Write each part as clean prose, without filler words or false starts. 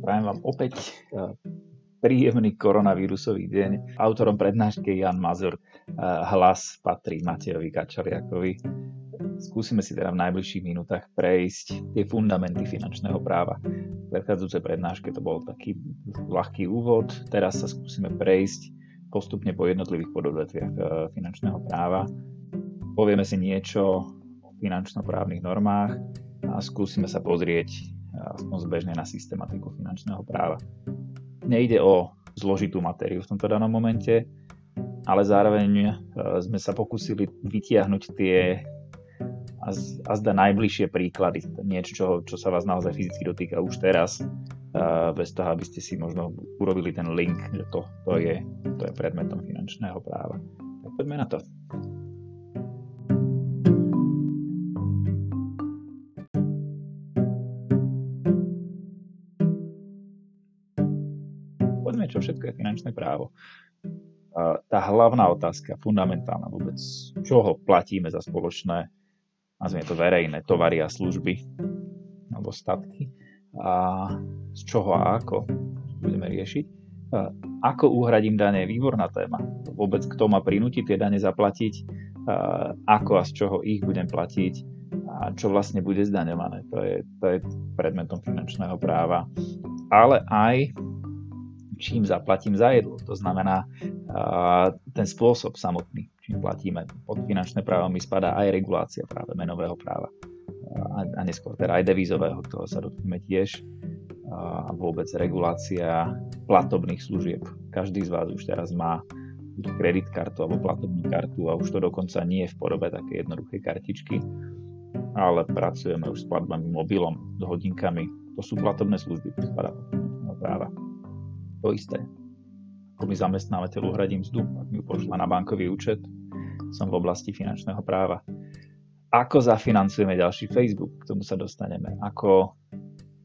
Prajem vám opäť príjemný koronavírusový deň. Autorom prednášky je Jan Mazur. Hlas patrí Matejovi Kačariakovi. Skúsime si teda v najbližších minútach prejsť tie fundamenty finančného práva. V predchádzajúcej prednáške to bol taký ľahký úvod. Teraz sa skúsime prejsť postupne po jednotlivých pododvetviach finančného práva. Povieme si niečo o finančno-právnych normách a skúsime sa pozrieť aspoň zbežne na systematiku finančného práva. Nejde o zložitú matériu v tomto danom momente, ale zároveň sme sa pokúsili vytiahnuť tie azda najbližšie príklady. Niečo, čo sa vás naozaj fyzicky dotýka už teraz, bez toho, aby ste si možno urobili ten link, že to je predmetom finančného práva. Tak poďme na to. Čo všetko je finančné právo. Tá hlavná otázka, fundamentálna vôbec, čoho platíme za spoločné, nazvime to verejné, tovary a služby, alebo statky, a z čoho a ako budeme riešiť. Ako uhradím dane je výborná téma. Vôbec kto ma prinúti tie dane zaplatiť, ako a z čoho ich budem platiť a čo vlastne bude zdaňované. To je predmetom finančného práva. Ale aj čím zaplatím za jedlo. To znamená ten spôsob samotný, čím platíme. Pod finančné právo mi spadá aj regulácia práve menového práva a neskôr teda aj devízového, toho sa dotkneme tiež, a vôbec regulácia platobných služieb. Každý z vás už teraz má kreditkartu alebo platobnú kartu a už to dokonca nie je v podobe také jednoduché kartičky, ale pracujeme už s platbami mobilom, s hodinkami. To sú platobné služby, ktoré spadá pod finančného práva. To isté. Ako mi zamestnávateľ uhradí mzdu, ak mi ju pošle na bankový účet, som v oblasti finančného práva. Ako zafinancujeme ďalší Facebook, k tomu sa dostaneme. Ako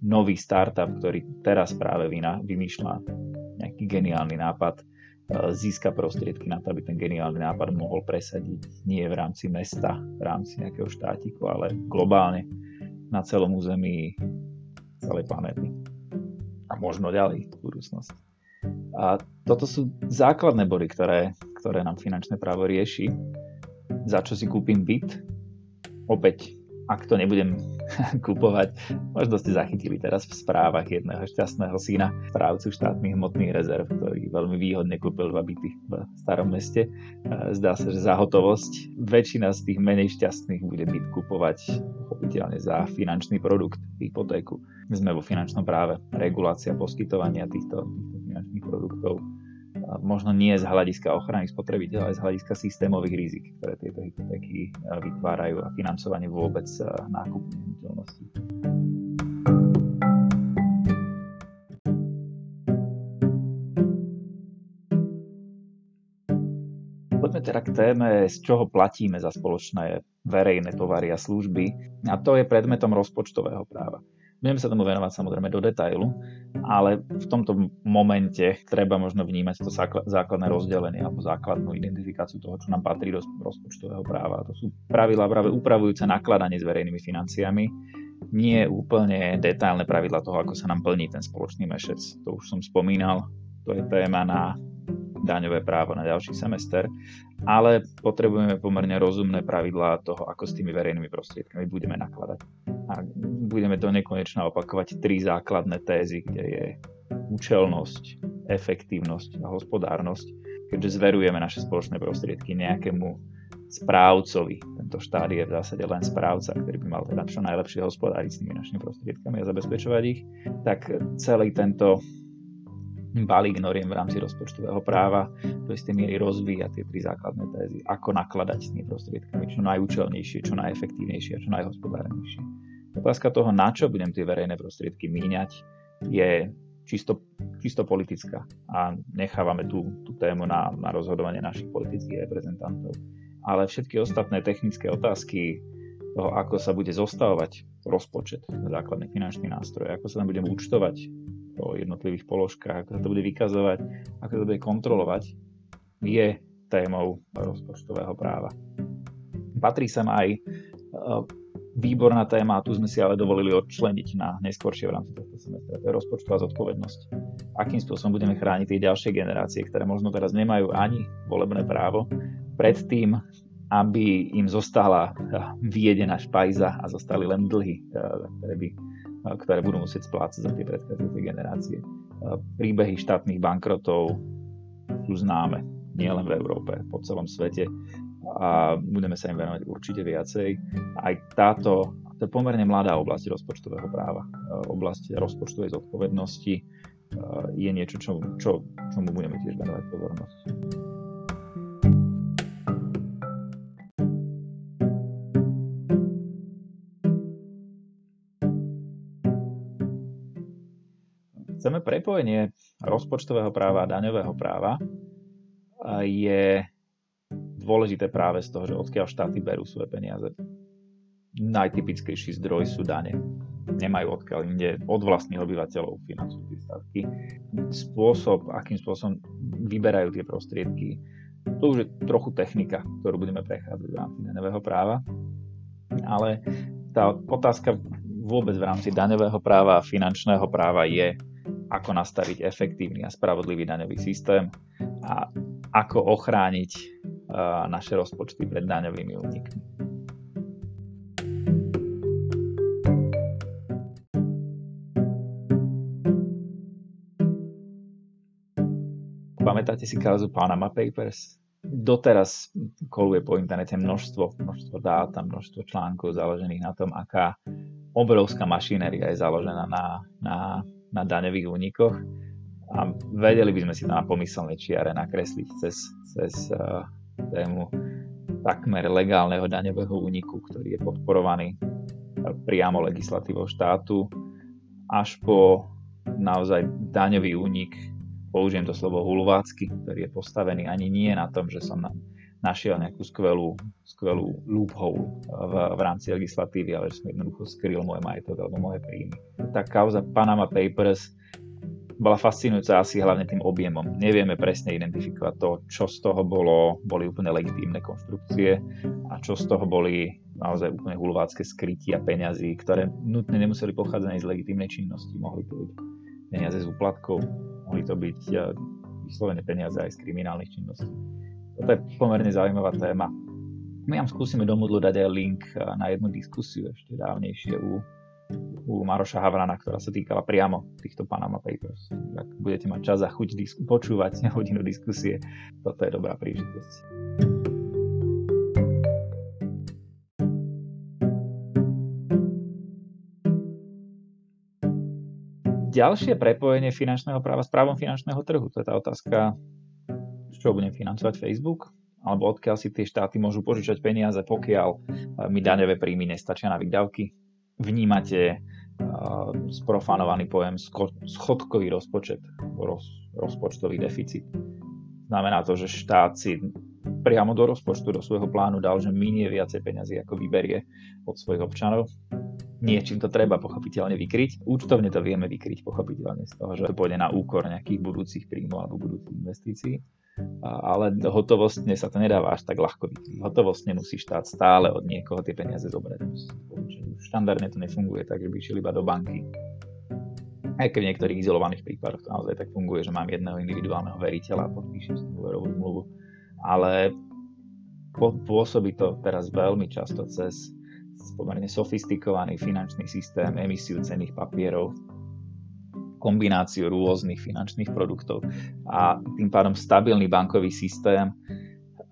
nový startup, ktorý teraz práve vymýšľa nejaký geniálny nápad, získa prostriedky na to, aby ten geniálny nápad mohol presadiť nie v rámci mesta, v rámci nejakého štátiku, ale globálne na celom území celej planéty. A možno ďalej v budúcnosti. A toto sú základné body, ktoré nám finančné právo rieši. Za čo si kúpim byt? Opäť, ak to nebudem kúpovať, možno ste zachytili teraz v správach jedného šťastného syna, správcu štátnych hmotných rezerv, ktorý veľmi výhodne kúpil dva byty v starom meste. Zdá sa, že za hotovosť. Väčšina z tých menej šťastných bude byt kúpovať pochopiteľne za finančný produkt, hypotéku. My sme vo finančnom práve. Regulácia poskytovania týchto finančných produktov, možno nie z hľadiska ochrany spotrebiteľa, ale z hľadiska systémových rizik, ktoré tieto hypotéky vytvárajú, a financovanie vôbec nákupu nehnuteľností. Poďme teda k téme, z čoho platíme za spoločné verejné tovary a služby, a to je predmetom rozpočtového práva. Budeme sa tomu venovať samozrejme do detailu, ale v tomto momente treba možno vnímať to základné rozdelenie alebo základnú identifikáciu toho, čo nám patrí do rozpočtového práva. To sú pravidlá práve upravujúce nakladanie s verejnými financiami, nie úplne detailné pravidlá toho, ako sa nám plní ten spoločný mešec. To už som spomínal, to je téma na daňové právo na ďalší semester, ale potrebujeme pomerne rozumné pravidlá toho, ako s tými verejnými prostriedkami budeme nakladať. A budeme to nekonečne opakovať tri základné tézy, kde je účelnosť, efektívnosť a hospodárnosť, keďže zverujeme naše spoločné prostriedky nejakému správcovi. Tento štát je v zásade len správca, ktorý by mal teda čo najlepšie hospodáriť s tými našimi prostriedkami a zabezpečovať ich. Tak celý tento balík noriem v rámci rozpočtového práva do istej miery rozvíja tie tri základné tézy, ako nakladať s tými prostriedkami čo najúčelnejšie, čo najefektívnejšie a čo najhospodárnejšie. Otázka toho, na čo budem tie verejné prostriedky míňať, je čisto politická a nechávame tú tému na rozhodovanie našich politických reprezentantov. Ale všetky ostatné technické otázky toho, ako sa bude zostavovať rozpočet, základný finančný nástroj, ako sa tam budeme účtovať o jednotlivých položkách, ako sa to bude vykazovať, ako sa to bude kontrolovať, je témou rozpočtového práva. Patrí sem aj výborná téma, tu sme si ale dovolili odčleniť na neskôršie v rámci tohto semestra. To je rozpočtová zodpovednosť. Akým spôsobom budeme chrániť tie ďalšie generácie, ktoré možno teraz nemajú ani volebné právo, predtým, aby im zostala vyjedená špajza a zostali len dlhy, ktoré budú musieť splácať za tie predchádzajúce generácie. Príbehy štátnych bankrotov sú známe, nielen v Európe, po celom svete, a budeme sa im venovať určite viacej. Aj táto, to je pomerne mladá oblasť rozpočtového práva, oblasť rozpočtovej zodpovednosti je niečo, čomu budeme tiež venovať pozornosť. Chceme prepojenie rozpočtového práva a daňového práva je dôležité práve z toho, že odkiaľ štáty berú svoje peniaze. Najtypickejší zdroj sú dane. Nemajú odkiaľ inde, od vlastných obyvateľov financujú tie statky. Spôsob, akým spôsobom vyberajú tie prostriedky, to už je trochu technika, ktorú budeme prechádzať v rámci daňového práva. Ale tá otázka vôbec v rámci daňového práva a finančného práva je, ako nastaviť efektívny a spravodlivý daňový systém a ako ochrániť naše rozpočty pred daňovými únikmi. Pamätáte si kauzu Panama Papers? Doteraz koluje po internete množstvo dát a množstvo článkov založených na tom, aká obrovská mašinéria je založená na daňových únikoch. A vedeli by sme si tam na pomyselnej čiare nakresliť cez tému takmer legálneho daňového úniku, ktorý je podporovaný priamo legislatívou štátu, až po naozaj daňový únik, použijem to slovo hulvácky, ktorý je postavený ani nie na tom, že som našiel nejakú skvelú loophole v rámci legislatívy, ale že som jednoducho skryl môj majetok alebo moje príjmy. Tá kauza Panama Papers bola fascinujúca asi hlavne tým objemom. Nevieme presne identifikovať to, čo z toho boli úplne legitímne konštrukcie a čo z toho boli naozaj úplne hulvácké skrytia peňazí, ktoré nutne nemuseli pochádzať ani z legitímnej činnosti. Mohli to byť peniaze z úplatkov, mohli to byť vyslovene peniaze aj z kriminálnych činností. Toto je pomerne zaujímavá téma. My vám skúsime do Moodlu dať aj link na jednu diskusiu ešte dávnejšie u Maroša Havrana, ktorá sa týkala priamo týchto Panama Papers. Ak budete mať čas a chuť počúvať hodinu diskusie, toto je dobrá príležitosť. Ďalšie prepojenie finančného práva s právom finančného trhu. To je tá otázka, z čoho budem financovať Facebook, alebo odkiaľ si tie štáty môžu požičať peniaze, pokiaľ mi daňové príjmy nestačia na výdavky. Vnímate sprofanovaný pojem schodkový rozpočet, rozpočtový deficit. Znamená to, že štát si priamo do rozpočtu, do svojho plánu dal, že minie viacej peňazí, ako vyberie od svojich občanov. Niečím to treba pochopiteľne vykryť. Účtovne to vieme vykryť pochopiteľne z toho, že to pôjde na úkor nejakých budúcich príjmov alebo budúcich investícií. Ale hotovostne sa to nedáva až tak ľahko vykryť. Hotovostne musí štát stále od niekoho tie peniaze zobrať. Štandardne to nefunguje tak, že by išiel iba do banky. Aj keď v niektorých izolovaných prípadoch to naozaj tak funguje, že mám jedného individuálneho veriteľa a podpíšem s tým úverovú zmluvu. Ale pôsobí to teraz veľmi často cez pomerne sofistikovaný finančný systém, emisiu cenných papierov, kombináciu rôznych finančných produktov, a tým pádom stabilný bankový systém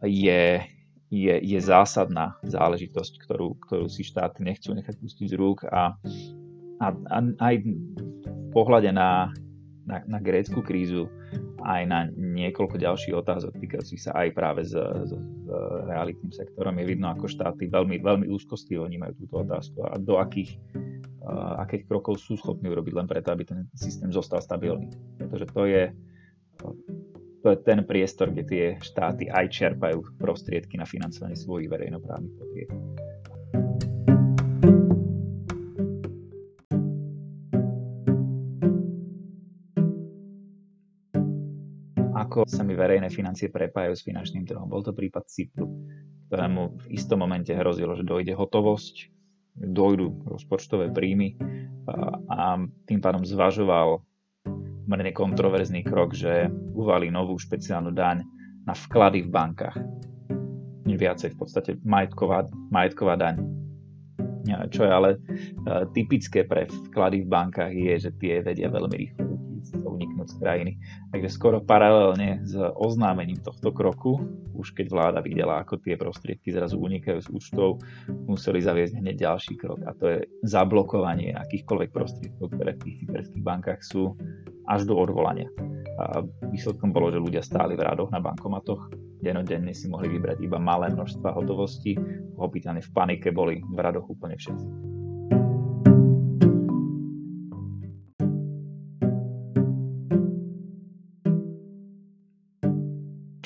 je zásadná záležitosť, ktorú si štáty nechcú nechať pustiť z rúk, a aj v pohľade na grécku krízu, aj na niekoľko ďalších otázok týkajúcich sa aj práve s realitným sektorom je vidno, ako štáty veľmi, veľmi úzkostlivo vnímajú túto otázku a do akých krokov sú schopní urobiť len preto, aby ten systém zostal stabilný. Pretože to je ten priestor, kde tie štáty aj čerpajú prostriedky na financovanie svojich verejnoprávnych potrieb. Ako sa mi verejné financie prepájajú s finančným trhom. Bol to prípad Cypru, ktorému v istom momente hrozilo, že dojde hotovosť dojdú rozpočtové príjmy a tým pádom zvažoval merne kontroverzný krok, že uvalí novú špeciálnu daň na vklady v bankách. Viacej v podstate majetková daň. Čo je ale typické pre vklady v bankách je, že tie vedia veľmi rýchlo uniknúť z krajiny. Takže skoro paralelne s oznámením tohto kroku, už keď vláda videla, ako tie prostriedky zrazu unikajú z účtov, museli zaviesť hneď ďalší krok, a to je zablokovanie akýchkoľvek prostriedkov, ktoré v tých cyperských bankách sú, až do odvolania. A výsledkom bolo, že ľudia stáli v radoch na bankomatoch, denodenne si mohli vybrať iba malé množstva hotovosti, opýtaní v panike boli v radoch úplne všetci.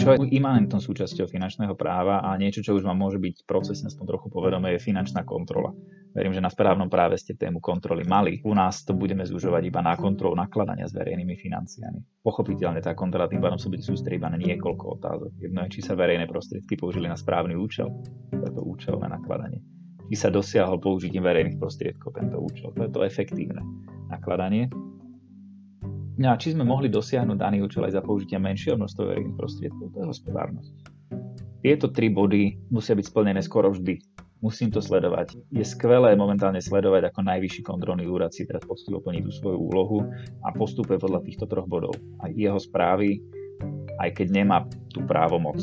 Čo je imanentnou súčasťou finančného práva a niečo, čo už vám môže byť procesne s tom trochu povedomé, je finančná kontrola. Verím, že na správnom práve ste tému kontroly mali. U nás to budeme zúžovať iba na kontrolu nakladania s verejnými financiami. Pochopiteľne tá kontrola tým pádom sa bude sústrediť iba na niekoľko otázok. Jedno je, či sa verejné prostriedky použili na správny účel, to je to účelné nakladanie. Či sa dosiahol použitím verejných prostriedkov tento účel, to je to efektívne nakladanie. A či sme mohli dosiahnuť daný účel aj za použitia menšieho množstva verejných prostriedkov, to je hospodárnosť. Tieto tri body musia byť splnené skoro vždy. Musím to sledovať. Je skvelé momentálne sledovať, ako najvyšší kontrolný úrad si teraz postupovo plní tú svoju úlohu a postupuje podľa týchto troch bodov. A jeho správy, aj keď nemá tú právomoc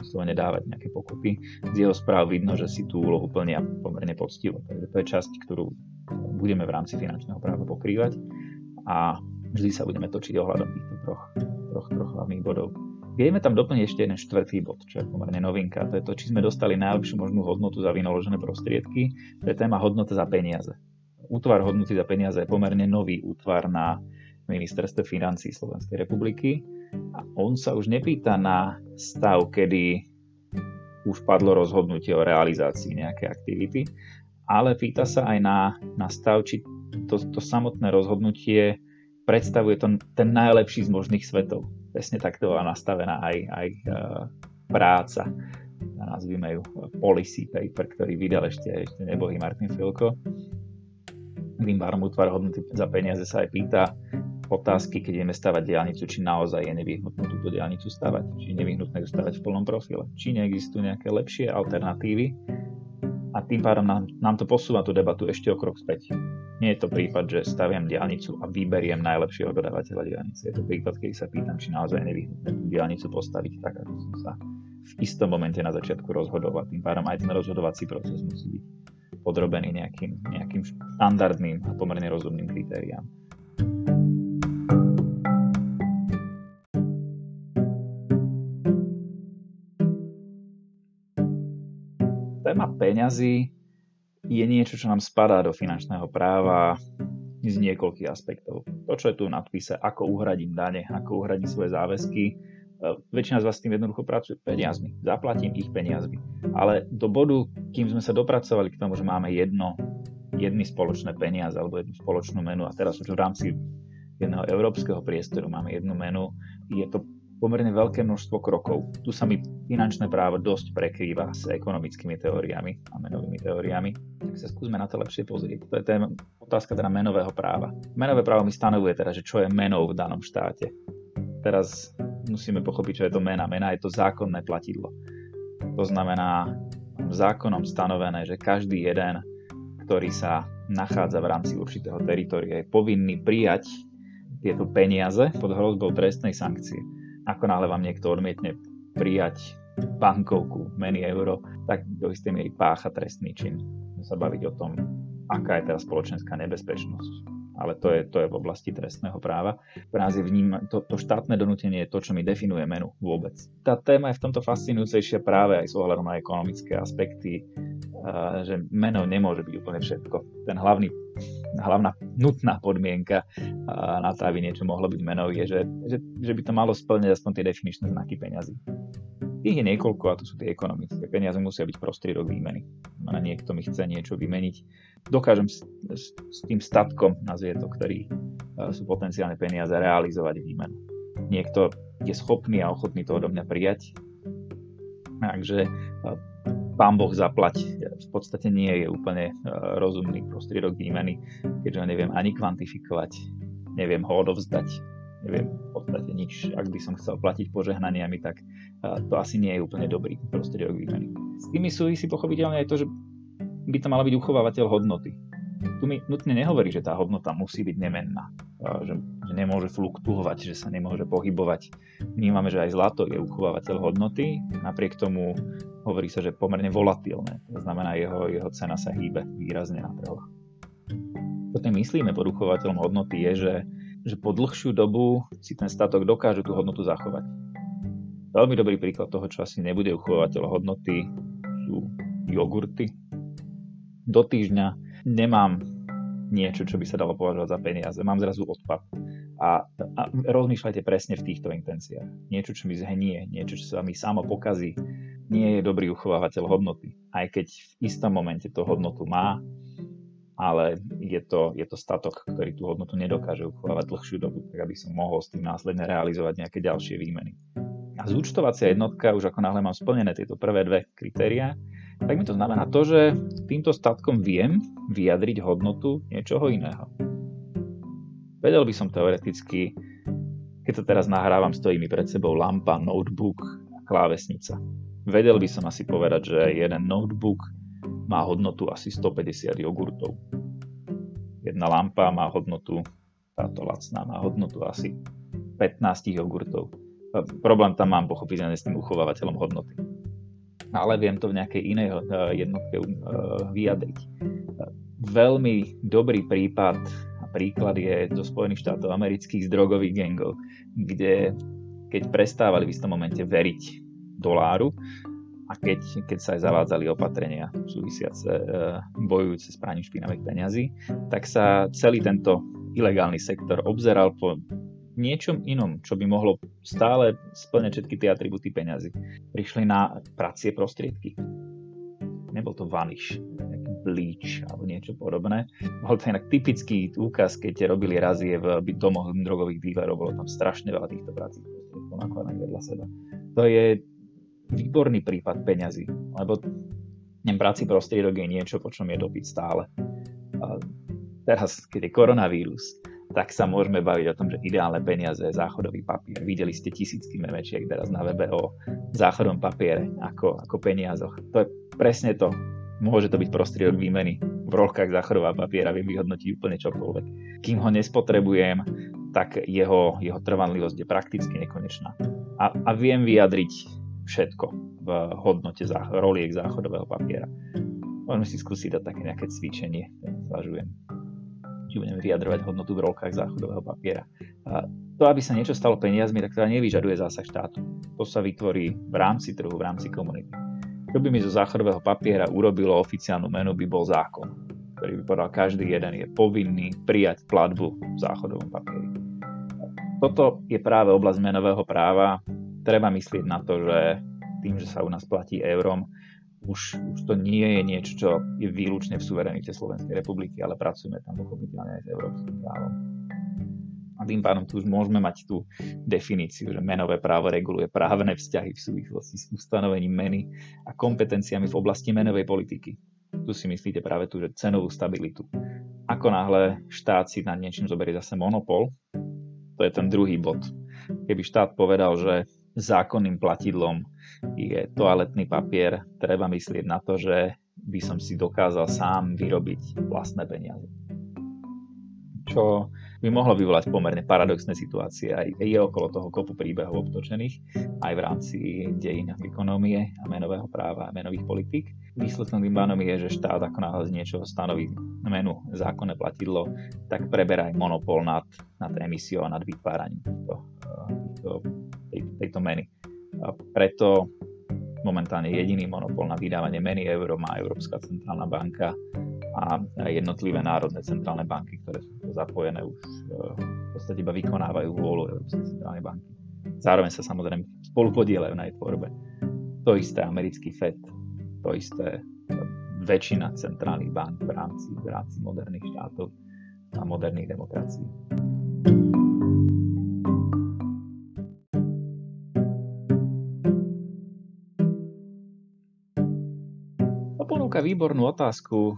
vyslovene dávať nejaké pokuty, z jeho správ vidno, že si tú úlohu plnia pomerne poctivo. Takže to je časť, ktorú budeme v rámci finančného práva pokrývať. A vždy sa budeme točiť ohľadom týchto troch hlavných bodov. Vieme tam doplniť ešte jeden štvrtý bod, čo je pomerne novinka. To je to, či sme dostali najlepšiu možnú hodnotu za vynaložené prostriedky. To je téma hodnota za peniaze. Útvar hodnoty za peniaze je pomerne nový útvar na Ministerstve financií Slovenskej republiky. A on sa už nepýta na stav, kedy už padlo rozhodnutie o realizácii nejakej aktivity, ale pýta sa aj na stav, či to samotné rozhodnutie predstavuje ten najlepší z možných svetov. Presne takto bola nastavená aj práca, nazvime ju policy paper, ktorý vydal ešte nebohý Martin Filko. Tým pádom útvar hodnoty za peniaze sa aj pýta otázky, keď ideme stavať diaľnicu, či naozaj je nevyhnutné túto diaľnicu stavať, či je nevyhnutné ju stavať v plnom profile, či neexistujú nejaké lepšie alternatívy. A tým pádom nám to posúva tú debatu ešte o krok späť. Nie je to prípad, že staviam diaľnicu a vyberiem najlepšieho dodávateľa diaľnice. Je to prípad, keď sa pýtam, či naozaj nevyhnutné tú diaľnicu postaviť tak, ako som sa v istom momente na začiatku rozhodoval. Tým pádom aj ten rozhodovací proces musí byť podrobený nejakým štandardným a pomerne rozumným kritériám. Téma peňazí je niečo, čo nám spadá do finančného práva z niekoľkých aspektov. To, čo je tu v nadpise, ako uhradím dane, ako uhradím svoje záväzky, väčšina z vás s tým jednoducho pracuje peniazmi. Zaplatím ich peniazmi. Ale do bodu, kým sme sa dopracovali k tomu, že máme jedny spoločné peniaze alebo jednu spoločnú menu, a teraz už v rámci jedného európskeho priestoru máme jednu menu, je to pomerne veľké množstvo krokov. Tu sa mi finančné právo dosť prekrýva s ekonomickými teóriami a menovými teóriami. Tak sa skúsme na to lepšie pozrieť. To je téma, otázka teda menového práva. Menové právo mi stanovuje teda, že čo je menou v danom štáte. Teraz musíme pochopiť, čo je to mena. Mena je to zákonné platidlo. To znamená, zákonom stanovené, že každý jeden, ktorý sa nachádza v rámci určitého teritoria, je povinný prijať tieto peniaze pod hrozbou trestnej sankcie. Ako náhle vám niekto odmietne prijať bankovku meny euro, tak do istej miery pácha trestný čin. Môžeme sa baviť o tom, aká je teraz spoločenská nebezpečnosť. Ale to je v oblasti trestného práva. Pre nás je to štátne donútenie je to, čo mi definuje menu vôbec. Tá téma je v tomto fascinujúcejšia práve aj s ohľadom na ekonomické aspekty, že meno nemôže byť úplne všetko. Ten hlavná nutná podmienka na to, aby niečo mohlo byť menou, je, že by to malo splňať aspoň tie definičné znaky peňazí. Tých je niekoľko a to sú tie ekonomické. Peniaze musia byť prostriedok výmeny. A niekto mi chce niečo vymeniť. Dokážem s tým statkom, nazvie to, ktorý sú potenciálne peniaze, realizovať výmenu. Niekto je schopný a ochotný to odo mňa prijať. Takže Pán Boh zaplať v podstate nie je úplne rozumný prostriedok výmeny, keďže ho neviem ani kvantifikovať, neviem ho odovzdať, neviem v podstate nič. Ak by som chcel platiť požehnaniami, tak to asi nie je úplne dobrý prostriedok výmeny. S tými súvisí pochopiteľne aj to, že by to mala byť uchovávateľ hodnoty. Tu mi nutne nehovorí, že tá hodnota musí byť nemenná, že nemôže fluktuovať, že sa nemôže pohybovať. Vnímame, že aj zlato je uchovávateľ hodnoty, napriek tomu hovorí sa, že pomerne volatilné, to znamená, jeho cena sa hýbe výrazne na trhoch. Čo tým myslíme pod uchovávateľom hodnoty je, že po dlhšiu dobu si ten statok dokáže tú hodnotu zachovať. Veľmi dobrý príklad toho, čo asi nebude uchovávateľ hodnoty, sú jogurty. Do týždňa nemám niečo, čo by sa dalo považovať za peniaze. Mám zrazu odpad. A rozmýšľajte presne v týchto intenciách. Niečo, čo mi zhnie, niečo, čo sa mi samo pokazí, nie je dobrý uchovávateľ hodnoty. Aj keď v istom momente to hodnotu má, ale je to statok, ktorý tú hodnotu nedokáže uchovávať dlhšiu dobu, tak aby som mohol s tým následne realizovať nejaké ďalšie výmeny. A zúčtovacia jednotka, už ako náhle mám splnené tieto prvé dve kritériá, tak mi to znamená to, že týmto statkom viem vyjadriť hodnotu niečoho iného. Vedel by som teoreticky, keď sa teraz nahrávam, stojí mi pred sebou lampa, notebook a klávesnica. Vedel by som asi povedať, že jeden notebook má hodnotu asi 150 jogurtov. Jedna lampa má hodnotu, táto lacná má hodnotu asi 15 jogurtov. Problém tam mám pochopiteľne s tým uchovávateľom hodnoty. Ale viem to v nejakej inej jednotke vyjadriť. Veľmi dobrý prípad a príklad je zo Spojených štátov amerických z drogových gangov, kde keď prestávali v istom momente veriť doláru a keď sa aj zavádzali opatrenia súvisiace bojujúce s praním špinavých peňazí, tak sa celý tento ilegálny sektor obzeral po niečom inom, čo by mohlo stále splňať všetky tie atributy peňazí. Prišli na pracie prostriedky. Nebol to vanish, nejaký blíč alebo niečo podobné. Bol to inak typický úkaz, keď robili razie v domoch drogových dílerov, bolo tam strašne veľa týchto pracích prostriedkov nakladaných vedľa seba. To je výborný prípad peňazí, lebo prací prostriedok je niečo, po čom je dopyt stále. A teraz, keď je koronavírus, tak sa môžeme baviť o tom, že ideálne peniaze je záchodový papier. Videli ste tisícky memečiek teraz na webe o záchodnom papiere ako peniazoch. To je presne to. Môže to byť prostriedok výmeny. V rolkách záchodová papiera viem vyhodnotiť úplne čokoľvek. Kým ho nespotrebujem, tak jeho trvanlivosť je prakticky nekonečná. A viem vyjadriť všetko v hodnote roliek záchodového papiera. Môžeme si skúsiť dať také nejaké cvičenie. Zvažujem. Budeme vyjadrovať hodnotu v rolkách záchodového papiera. A to, aby sa niečo stalo peniazmi, tak teda nevyžaduje zásah štátu. To sa vytvorí v rámci trhu, v rámci komunity. Čo by mi zo záchodového papiera urobilo oficiálnu menu, by bol zákon, ktorý by povedal, každý jeden je povinný prijať platbu v záchodovom papieri. Toto je práve oblasť menového práva. Treba myslieť na to, že tým, že sa u nás platí eurom, už to nie je niečo, čo je výlučne v suverenite Slovenskej republiky, ale pracujeme tam pochopiteľne aj s európskym právom. A tým pádom tu už môžeme mať tú definíciu, že menové právo reguluje právne vzťahy v súvislosti s ustanovením meny a kompetenciami v oblasti menovej politiky. Tu si myslíte práve tu, že cenovú stabilitu. Ako náhle štát si nad niečím zoberie zase monopol, to je ten druhý bod. Keby štát povedal, že zákonným platidlom je toaletný papier, treba myslieť na to, že by som si dokázal sám vyrobiť vlastné peniaze. Čo by mohlo vyvolať pomerne paradoxné situácie. Aj je okolo toho kopu príbehov obtočených, aj v rámci dejín ekonomie a menového práva a menových politík. Výsledným banom je, že štát ako náhle z niečoho stanoví menu zákonné platidlo, tak preberá aj monopol nad emisiou a nad vytváraním tejto meny. A preto momentálne jediný monopol na vydávanie meny euro má Európska centrálna banka a jednotlivé národné centrálne banky, ktoré sú zapojené už v podstate iba vykonávajú vôľu Európskej centrálnej banky. Zároveň sa samozrejme spolupodielajú na jej tvorbe. To isté americký FED, to isté väčšina centrálnych bank v rámci moderných štátov a moderných demokracií. ponúka výbornú otázku.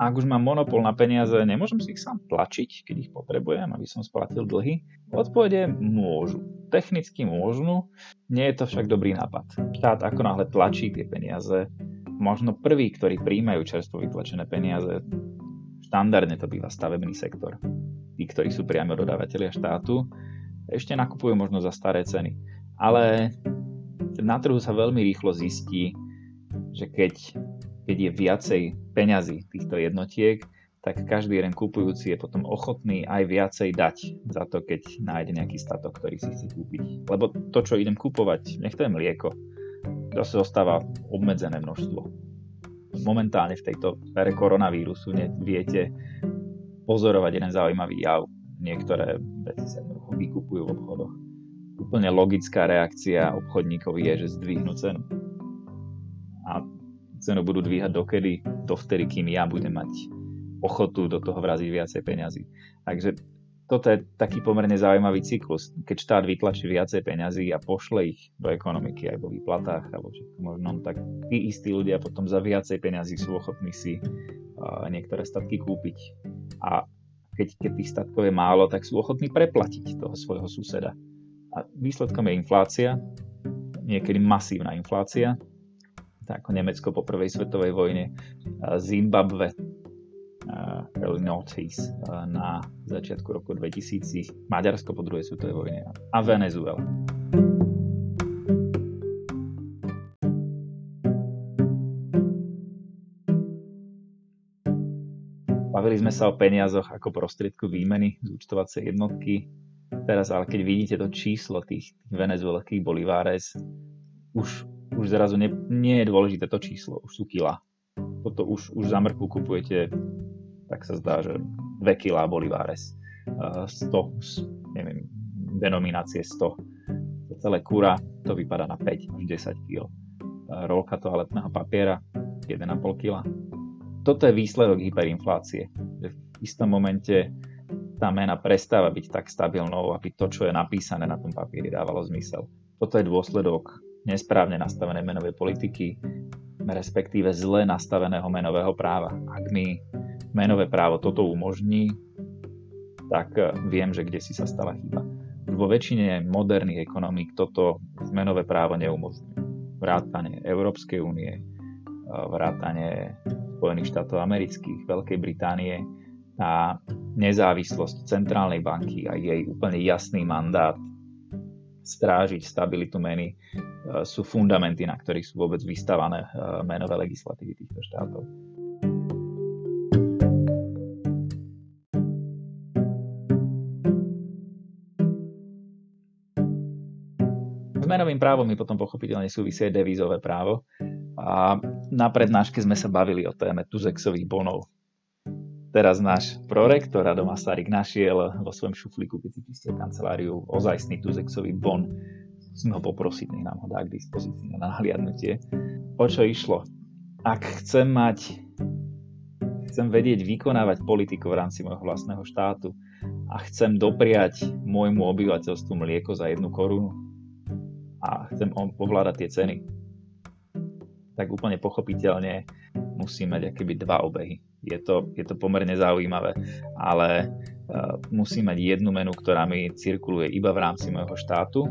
Ak už mám monopol na peniaze, nemôžem si ich sám tlačiť, keď ich potrebujem, aby som splatil dlhy? Odpovede môžu. Technicky môžu, nie je to však dobrý nápad. Štát akonáhle tlačí tie peniaze, možno prví, ktorí prijímajú čerstvo vytlačené peniaze, štandardne to býva stavebný sektor. Tí, ktorí sú priamo dodávateľia štátu, ešte nakupujú možno za staré ceny. Ale na trhu sa veľmi rýchlo zistí, že keď je viacej peňazí týchto jednotiek, tak každý jeden kupujúci je potom ochotný aj viacej dať za to, keď nájde nejaký statok, ktorý si chce kúpiť. Lebo to, čo idem kupovať, nech to je mlieko, to sa zostáva obmedzené množstvo. Momentálne v tejto ére koronavírusu viete pozorovať jeden zaujímavý jav. Niektoré veci sa vykupujú v obchodoch. Úplne logická reakcia obchodníkov je, že zdvihnú cenu. A cenu budú dvíhať dokedy? Dovtedy, kým ja budem mať ochotu do toho vraziť viacej peňazí. Takže toto je taký pomerne zaujímavý cyklus. Keď štát vytlačí viacej peňazí a pošle ich do ekonomiky aj vo výplatách alebo všetko možno, tak tí istí ľudia potom za viacej peňazí sú ochotní si niektoré statky kúpiť. A keď tých statkov je málo, tak sú ochotní preplatiť toho svojho suseda. A výsledkom je inflácia, niekedy masívna inflácia, ako Nemecko po prvej svetovej vojne, Zimbabwe, early noughties na začiatku roku 2000, Maďarsko po druhej svetovej vojne a Venezuela. Bavili sme sa o peniazoch ako prostriedku výmeny zúčtovacej jednotky. Teraz ale keď vidíte to číslo tých venezuelských bolivares, už zrazu nie je dôležité to číslo, už sú kilá. Toto už za mrku kupujete, tak sa zdá, že 2 kilá bolivares, 100, neviem, denominácie 100. To celé kura, to vypadá na 5 až 10 kg. Rolka toaletného papiera, 1,5 kg. Toto je výsledok hyperinflácie. V istom momente tá mena prestáva byť tak stabilnou, aby to, čo je napísané na tom papieri, dávalo zmysel. Toto je dôsledok nesprávne nastavené menové politiky, respektíve zle nastaveného menového práva. Ak mi menové právo toto umožní, tak viem, že kde si sa stala chyba. Vo väčšine moderných ekonomík toto menové právo neumožňuje. Vrátane Európskej únie, vrátane Spojených štátov amerických, Veľkej Británie, tá nezávislosť centrálnej banky a jej úplne jasný mandát strážiť stabilitu meny sú fundamenty, na ktorých sú vôbec vystavané menové legislatívy týchto štátov. S menovým právom mi potom pochopiteľne súvisí aj devízové právo. A na prednáške sme sa bavili o téme tuzexových bonov. Teraz náš prorektor Rado Masaryk našiel vo svojom šuflíku, keď si čistil kanceláriu, ozajstný tuzexový bon. Musím ho poprosiť, nech nám ho dá k dispozícii na nahliadnutie. O čo išlo? Ak chcem vedieť vykonávať politiku v rámci môjho vlastného štátu a chcem dopriať môjmu obyvateľstvu mlieko za 1 korunu a chcem ovládať tie ceny, tak úplne pochopiteľne musím mať akéby 2 obehy. Je to pomerne zaujímavé, ale musím mať jednu menu, ktorá mi cirkuluje iba v rámci môjho štátu.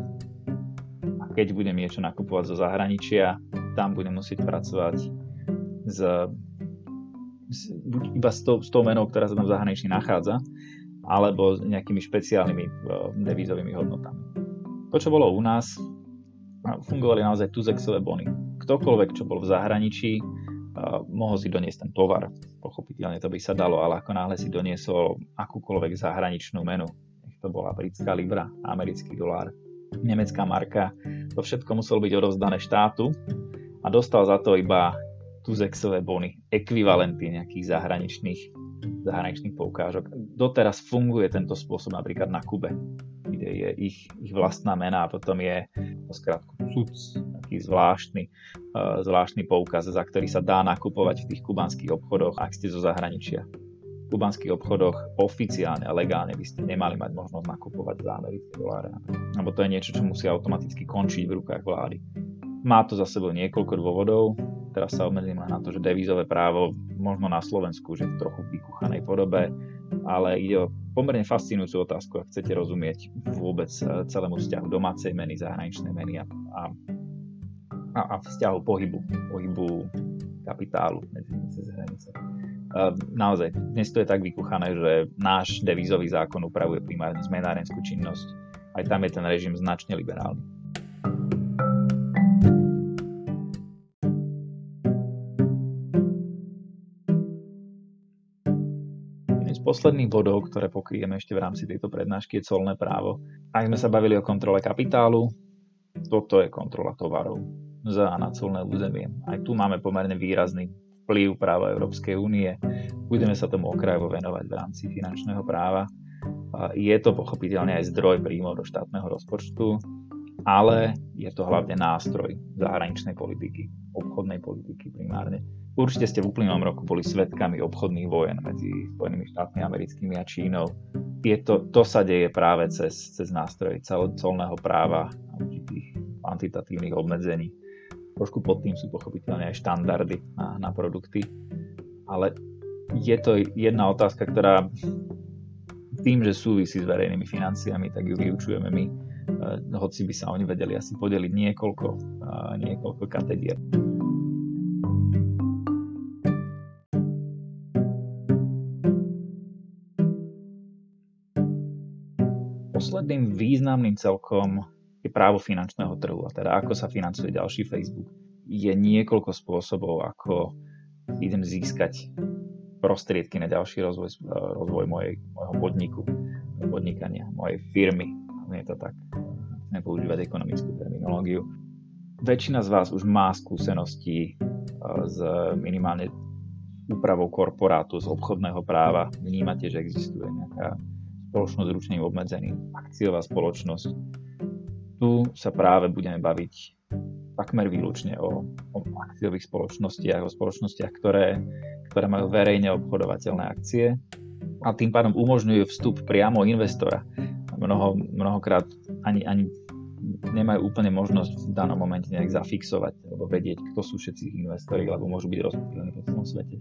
A keď budem niečo nakupovať zo zahraničia, tam budem musieť pracovať iba s tou menou, ktorá sa tam v zahraničí nachádza, alebo s nejakými špeciálnymi devízovými hodnotami. To, čo bolo u nás, fungovali naozaj tuzexové bony. Ktokoľvek, čo bol v zahraničí, mohol si doniesť ten tovar. Pochopiteľne to by sa dalo, ale ako náhle si doniesol akúkoľvek zahraničnú menu, nech to bola britská libra, americký dolár, nemecká marka, to všetko muselo byť odovzdané štátu a dostal za to iba tuzexové bony, ekvivalenty nejakých zahraničných poukážok. Doteraz funguje tento spôsob napríklad na Kube, kde je ich vlastná mena a potom je po skratku CUC, taký zvláštny poukaz, za ktorý sa dá nakupovať v tých kubánskych obchodoch, ak ste zo zahraničia. V kubánskych obchodoch oficiálne a legálne by ste nemali mať možnosť nakupovať za americké doláre. Lebo to je niečo, čo musí automaticky končiť v rukách vlády. Má to za sebou niekoľko dôvodov. Teraz sa obmedzím na to, že devízové právo možno na Slovensku, že v trochu vykuchanej podobe, ale ide o pomerne fascinujúcu otázku, ak chcete rozumieť vôbec celému vzťahu domácej meny, zahraničnej meny a vzťahu pohybu kapitálu medzi hranice. Naozaj, dnes to je tak vykuchané, že náš devízový zákon upravuje primárne zmenárenskú činnosť. Aj tam je ten režim značne liberálny. Posledných bodov, ktoré pokryjeme ešte v rámci tejto prednášky, je colné právo. Ak sme sa bavili o kontrole kapitálu, toto je kontrola tovarov za a na colné územie. Aj tu máme pomerne výrazný vplyv práva Európskej únie. Budeme sa tomu okrajovo venovať v rámci finančného práva. Je to pochopiteľne aj zdroj príjmov do štátneho rozpočtu, ale je to hlavne nástroj zahraničnej politiky, obchodnej politiky primárne. Určite ste v uplynulom roku boli svedkami obchodných vojen medzi Spojenými štátmi americkými a Čínou. To sa deje práve cez nástroje colného práva a určitých kvantitatívnych obmedzení. Trošku pod tým sú pochopiteľne aj štandardy na produkty, ale je to jedna otázka, ktorá tým, že súvisí s verejnými financiami, tak ju vyučujeme my, hoci by sa oni vedeli asi podeliť niekoľko katedier. Posledným významným celkom je právo finančného trhu, a teda ako sa financuje ďalší Facebook. Je niekoľko spôsobov, ako idem získať prostriedky na ďalší rozvoj môjho podnikania, mojej firmy. Nie je to tak, nepoužívať ekonomickú terminológiu. Väčšina z vás už má skúsenosti z minimálne úpravou korporátu z obchodného práva. Vnímate, že existuje nejaká spoločnosť s ručením obmedzeným, akciová spoločnosť. Tu sa práve budeme baviť takmer výlučne o akciových spoločnostiach, o spoločnostiach, ktoré majú verejne obchodovateľné akcie a tým pádom umožňujú vstup priamo investora. Mnohokrát ani nemajú úplne možnosť v danom momente nejak zafixovať alebo vedieť, kto sú všetci investori, lebo môžu byť rozptýlení po celom svete.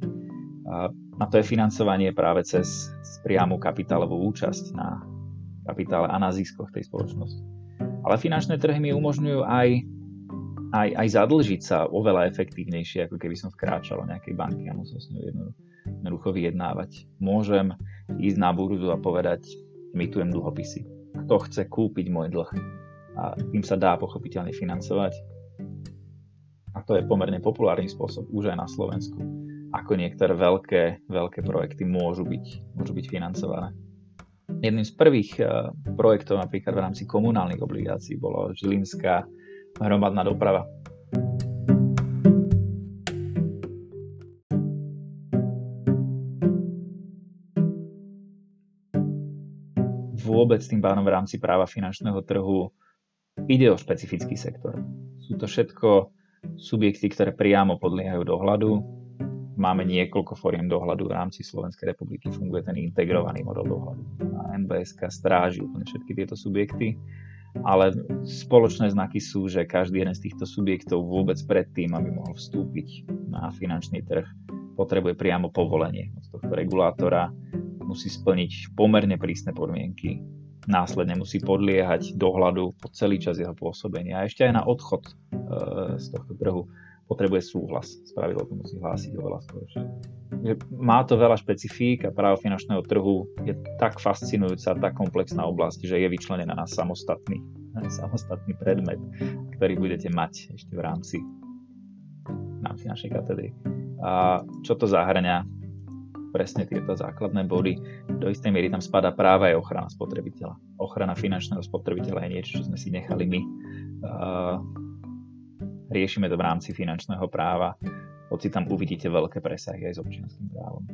A to je financovanie práve cez priamu kapitálovú účasť na kapitále a na ziskoch tej spoločnosti. Ale finančné trhy mi umožňujú aj zadlžiť sa oveľa efektívnejšie, ako keby som vkráčal do nejakej banky a musel s ňou jednoducho vyjednávať. Môžem ísť na burzu a povedať, emitujem dlhopisy. Kto chce kúpiť môj dlh? A tým sa dá pochopiteľne financovať. A to je pomerne populárny spôsob, už aj na Slovensku, ako niektoré veľké projekty môžu byť financované. Jedným z prvých projektov napríklad v rámci komunálnych obligácií bola Žilinská hromadná doprava. Vôbec tým pádom v rámci práva finančného trhu ide o špecifický sektor. Sú to všetko subjekty, ktoré priamo podliehajú dohľadu. Máme niekoľko foriem dohľadu v rámci Slovenskej republiky. Funguje ten integrovaný model dohľadu. NBSK stráži úplne všetky tieto subjekty, ale spoločné znaky sú, že každý jeden z týchto subjektov vôbec predtým, aby mohol vstúpiť na finančný trh, potrebuje priamo povolenie od tohto regulátora, musí splniť pomerne prísne podmienky, následne musí podliehať dohľadu po celý čas jeho pôsobenia a ešte aj na odchod z tohto trhu potrebuje súhlas. Spravidlo to musí hlásiť oveľa skôr. Má to veľa špecifík a právo finančného trhu je tak fascinujúca, tak komplexná oblasť, že je vyčlenená na samostatný predmet, ktorý budete mať ešte v rámci našej katedry. A čo to zahŕňa? Presne tieto základné body. Do istej miery tam spadá práva aj ochrana spotrebiteľa. Ochrana finančného spotrebiteľa je niečo, čo sme si nechali my. Riešime to v rámci finančného práva, hoci tam uvidíte veľké presahy aj s občianskym právom.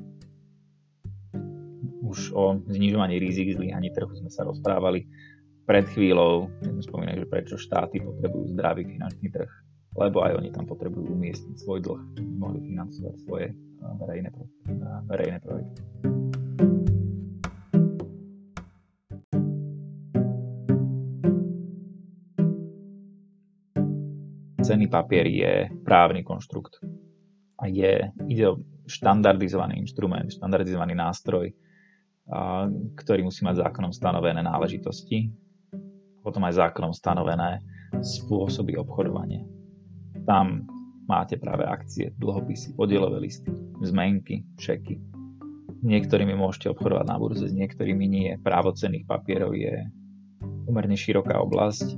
Už o znižovaní rizik zlyhaní trhu sme sa rozprávali pred chvíľou. Sme spomínali, že prečo štáty potrebujú zdravý finančný trh, lebo aj oni tam potrebujú umiestniť svoj dlh, aby mohli financovať svoje verejné projekty. Cenný papier je právny konštrukt. ide o štandardizovaný inštrument, štandardizovaný nástroj, ktorý musí mať zákonom stanovené náležitosti a potom aj zákonom stanovené spôsoby obchodovania. Tam máte práve akcie, dlhopisy, podielové listy, zmenky, šeky. Niektorými môžete obchodovať na burze, s niektorými nie. Právo cenných papierov je pomerne široká oblasť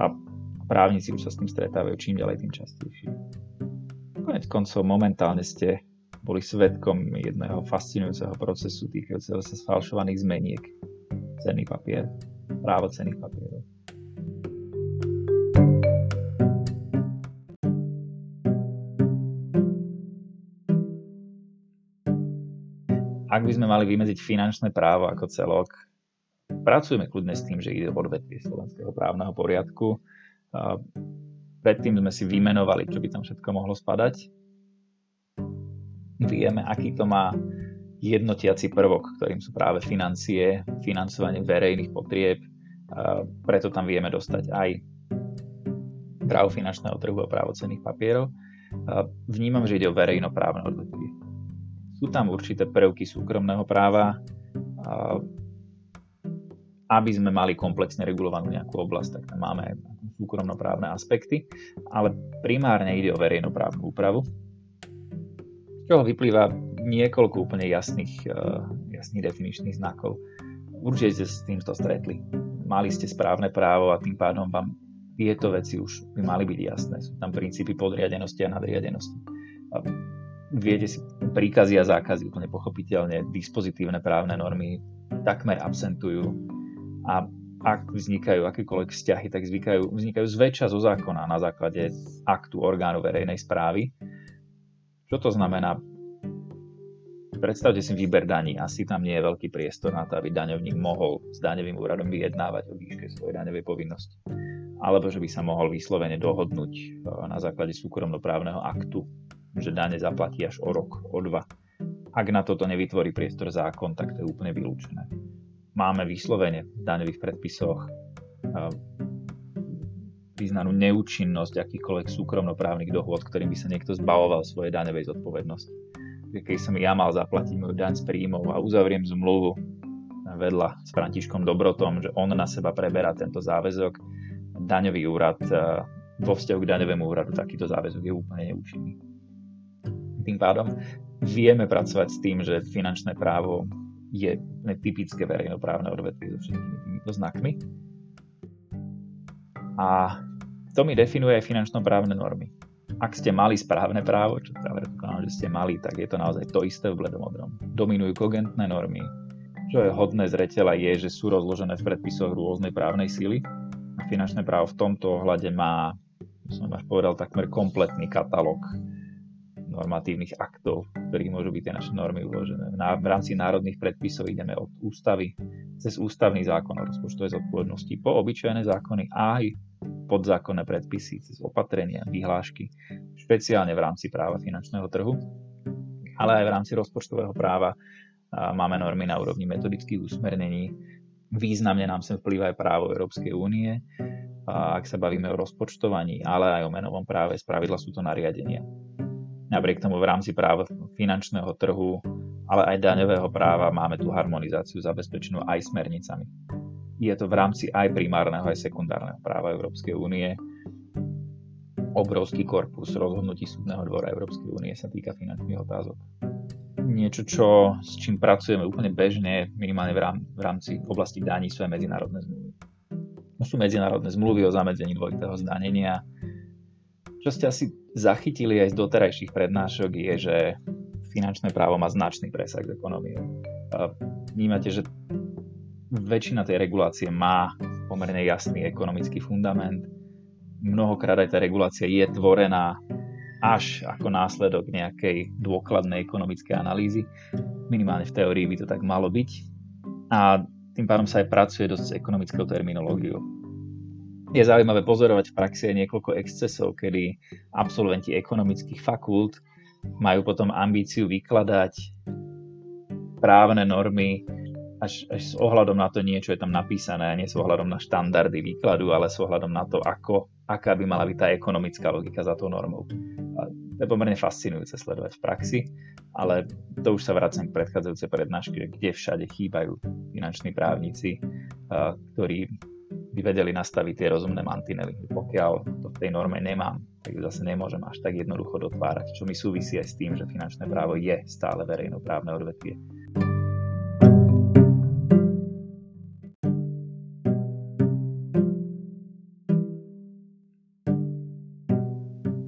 a právnici už sa s tým stretávajú čím ďalej, tým častejšie. Konec koncov momentálne ste boli svedkom jedného fascinujúceho procesu týkajúceho sa sfalšovaných zmeniek. Cenný papier, právo cenných papierov. Ak by sme mali vymedziť finančné právo ako celok, pracujeme kľudne s tým, že ide o odvetvie slovenského právneho poriadku. Predtým sme si vymenovali, čo by tam všetko mohlo spadať. Vieme, aký to má jednotiaci prvok, ktorým sú práve financie, financovanie verejných potrieb. Preto tam vieme dostať aj právo finančného trhu a právo cenných papierov. Vnímam, že ide o verejnoprávne odvetvie. Sú tam určité prvky súkromného práva, aby sme mali komplexne regulovanú nejakú oblasť, tak tam máme súkromnoprávne aspekty, ale primárne ide o verejnoprávnu úpravu, z čoho vyplýva niekoľko úplne jasných definičných znakov. Určite ste s týmto stretli. Mali ste správne právo a tým pádom vám tieto veci už by mali byť jasné. Sú tam princípy podriadenosti a nadriadenosti. Viete si príkazy a zákazy úplne pochopiteľne, dispozitívne právne normy takmer absentujú a ak vznikajú akékoľvek vzťahy, tak vznikajú zväčša zo zákona na základe aktu orgánu verejnej správy. Čo to znamená? Predstavte si výber daní. Asi tam nie je veľký priestor na to, aby daňovník mohol s daňovým úradom vyjednávať o výške svojej daňovej povinnosti. Alebo že by sa mohol vyslovene dohodnúť na základe súkromnoprávneho aktu, že dane zaplatí až o rok, o dva. Ak na toto nevytvorí priestor zákon, tak to je úplne vylúčené. Máme vyslovene v daňových predpisoch vyznanú neúčinnosť akýchkoľvek súkromnoprávnych dohôd, ktorým by sa niekto zbavoval svojej daňovej zodpovednosti. Keď som ja mal zaplatiť moju daň z príjmov a uzavriem zmluvu vedľa s Františkom Dobrotom, že on na seba preberá tento záväzok, daňový úrad vo vzťahu k daňovému úradu takýto záväzok je úplne neúčinný. Tým pádom vieme pracovať s tým, že finančné právo je typické verejnoprávne odvetvie so všetkými týmito znakmi. A to mi definuje aj finančnoprávne normy. Ak ste mali správne právo, čo predpokladám, že ste mali, tak je to naozaj to isté v bledomodrom. Dominujú kogentné normy. Čo je hodné zreteľa je, že sú rozložené v predpisoch rôznej právnej sily. A finančné právo v tomto ohľade má, som až povedal, takmer kompletný katalóg normatívnych aktov, v ktorých môžu byť tie naše normy uložené. V rámci národných predpisov ideme od ústavy cez ústavný zákon o rozpočtovej zodpovednosti po obyčajné zákony aj podzákonné predpisy cez opatrenia, vyhlášky, špeciálne v rámci práva finančného trhu, ale aj v rámci rozpočtového práva máme normy na úrovni metodických usmernení. Významne nám sem vplýva aj právo Európskej únie, ak sa bavíme o rozpočtovaní, ale aj o menovom práve, spravidla sú to nariadenia. Napriek tomu v rámci práva finančného trhu, ale aj daňového práva máme tú harmonizáciu zabezpečenú aj smernicami. Je to v rámci aj primárneho, aj sekundárneho práva Európskej únie. Obrovský korpus rozhodnutí Súdneho dvora Európskej únie sa týka finančných otázok. Niečo, s čím pracujeme úplne bežne, minimálne v rámci oblasti daní, sú aj medzinárodné zmluvy. Sú medzinárodné zmluvy o zamedzení dvojitého zdanenia. Čo ste asi zachytili aj z doterajších prednášok je, že finančné právo má značný presah k ekonomii. Vnímate, že väčšina tej regulácie má pomerne jasný ekonomický fundament. Mnohokrát aj tá regulácia je tvorená až ako následok nejakej dôkladnej ekonomickej analýzy. Minimálne v teórii by to tak malo byť. A tým pádom sa aj pracuje dosť s ekonomickou terminológiou. Je zaujímavé pozorovať v praxi aj niekoľko excesov, kedy absolventi ekonomických fakult majú potom ambíciu vykladať právne normy až s ohľadom na to niečo je tam napísané, nie s ohľadom na štandardy výkladu, ale s ohľadom na to, aká by mala byť tá ekonomická logika za tou normou. To je pomerne fascinujúce sledovať v praxi, ale to už sa vracem k predchádzajúcej prednáške, kde všade chýbajú finanční právnici, ktorí by vedeli nastaviť tie rozumné mantinely. Pokiaľ to v tej norme nemám, tak zase nemôžem až tak jednoducho dotvárať, čo mi súvisí aj s tým, že finančné právo je stále verejnoprávne odvetvie.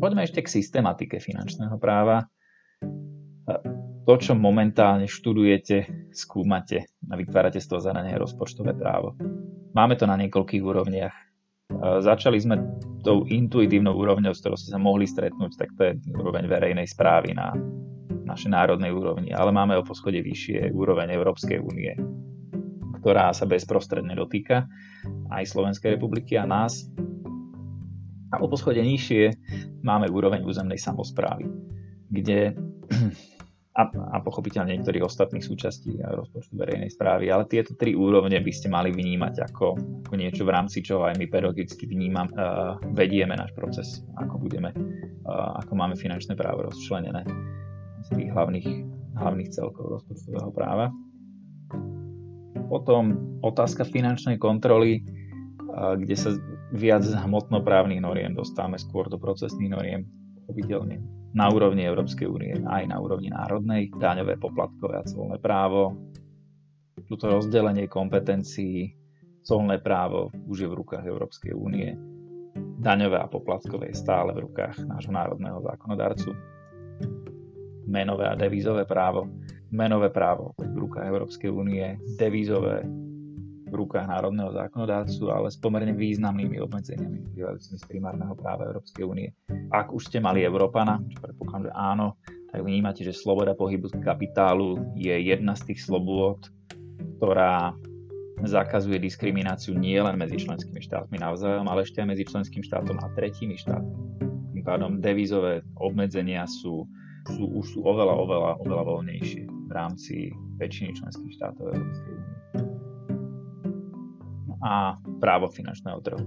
Poďme ešte k systematike finančného práva. To, čo momentálne študujete, skúmate a vytvárate z toho zarané rozpočtové právo. Máme to na niekoľkých úrovniach. Začali sme tou intuitívnou úrovňou, s ktorou ste sa mohli stretnúť, tak to je úroveň verejnej správy na našej národnej úrovni, ale máme o poschode vyššie úroveň Európskej únie, ktorá sa bezprostredne dotýka aj Slovenskej republiky a nás. A o poschode nižšie máme úroveň územnej samosprávy, kde a pochopiteľne niektorých ostatných súčastí rozpočtu verejnej správy, ale tieto tri úrovne by ste mali vnímať ako niečo, v rámci čoho aj my pedagogicky vedieme náš proces, ako máme finančné právo rozčlenené z tých hlavných celkov rozpočtového práva. Potom otázka finančnej kontroly, kde sa viac z hmotnoprávnych noriem dostávame skôr do procesných noriem, pochopiteľne na úrovni Európskej únie, aj na úrovni národnej, daňové, poplatkové a colné právo. Toto rozdelenie kompetencií, colné právo už je v rukách Európskej únie, daňové a poplatkové je stále v rukách nášho národného zákonodarcu, menové a devízové právo, menové právo v rukách Európskej únie, devízové v rukách národného zákonodárcu, ale s pomerne významnými obmedzeniami vyplývajúcimi z primárneho práva Európskej únie. Ak už ste mali Európana, čo predpokladám, že áno, tak vnímate, že sloboda pohybu kapitálu je jedna z tých slobôd, ktorá zakazuje diskrimináciu nielen medzi členskými štátmi navzájom, ale ešte aj medzi členským štátom a tretími štátmi. Tým pádom devízové obmedzenia sú oveľa voľnejšie v rámci väčšiny členských štátov Európskej únie. A právo finančného trhu.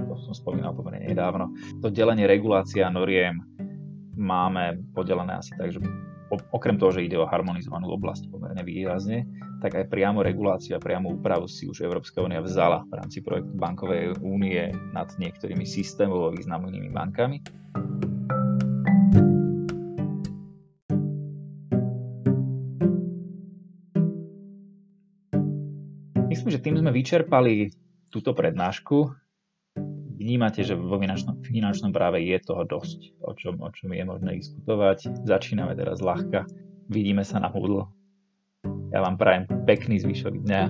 To som spomínal pomerne nedávno. To delenie regulácia noriem máme podelené asi tak, že okrem toho, že ide o harmonizovanú oblasť pomerne výrazne, tak aj priamo regulácia, priamo úpravu si už Európska únia vzala v rámci projektu Bankovej únie nad niektorými systémovo významnými bankami. Myslím, že tým sme vyčerpali túto prednášku. Vnímate, že vo finančnom práve je toho dosť, o čom je možné diskutovať. Začíname teraz ľahka. Vidíme sa na Moodle. Ja vám prajem pekný zvyšok dňa.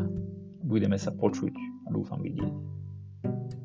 Budeme sa počuť a dúfam vidieť.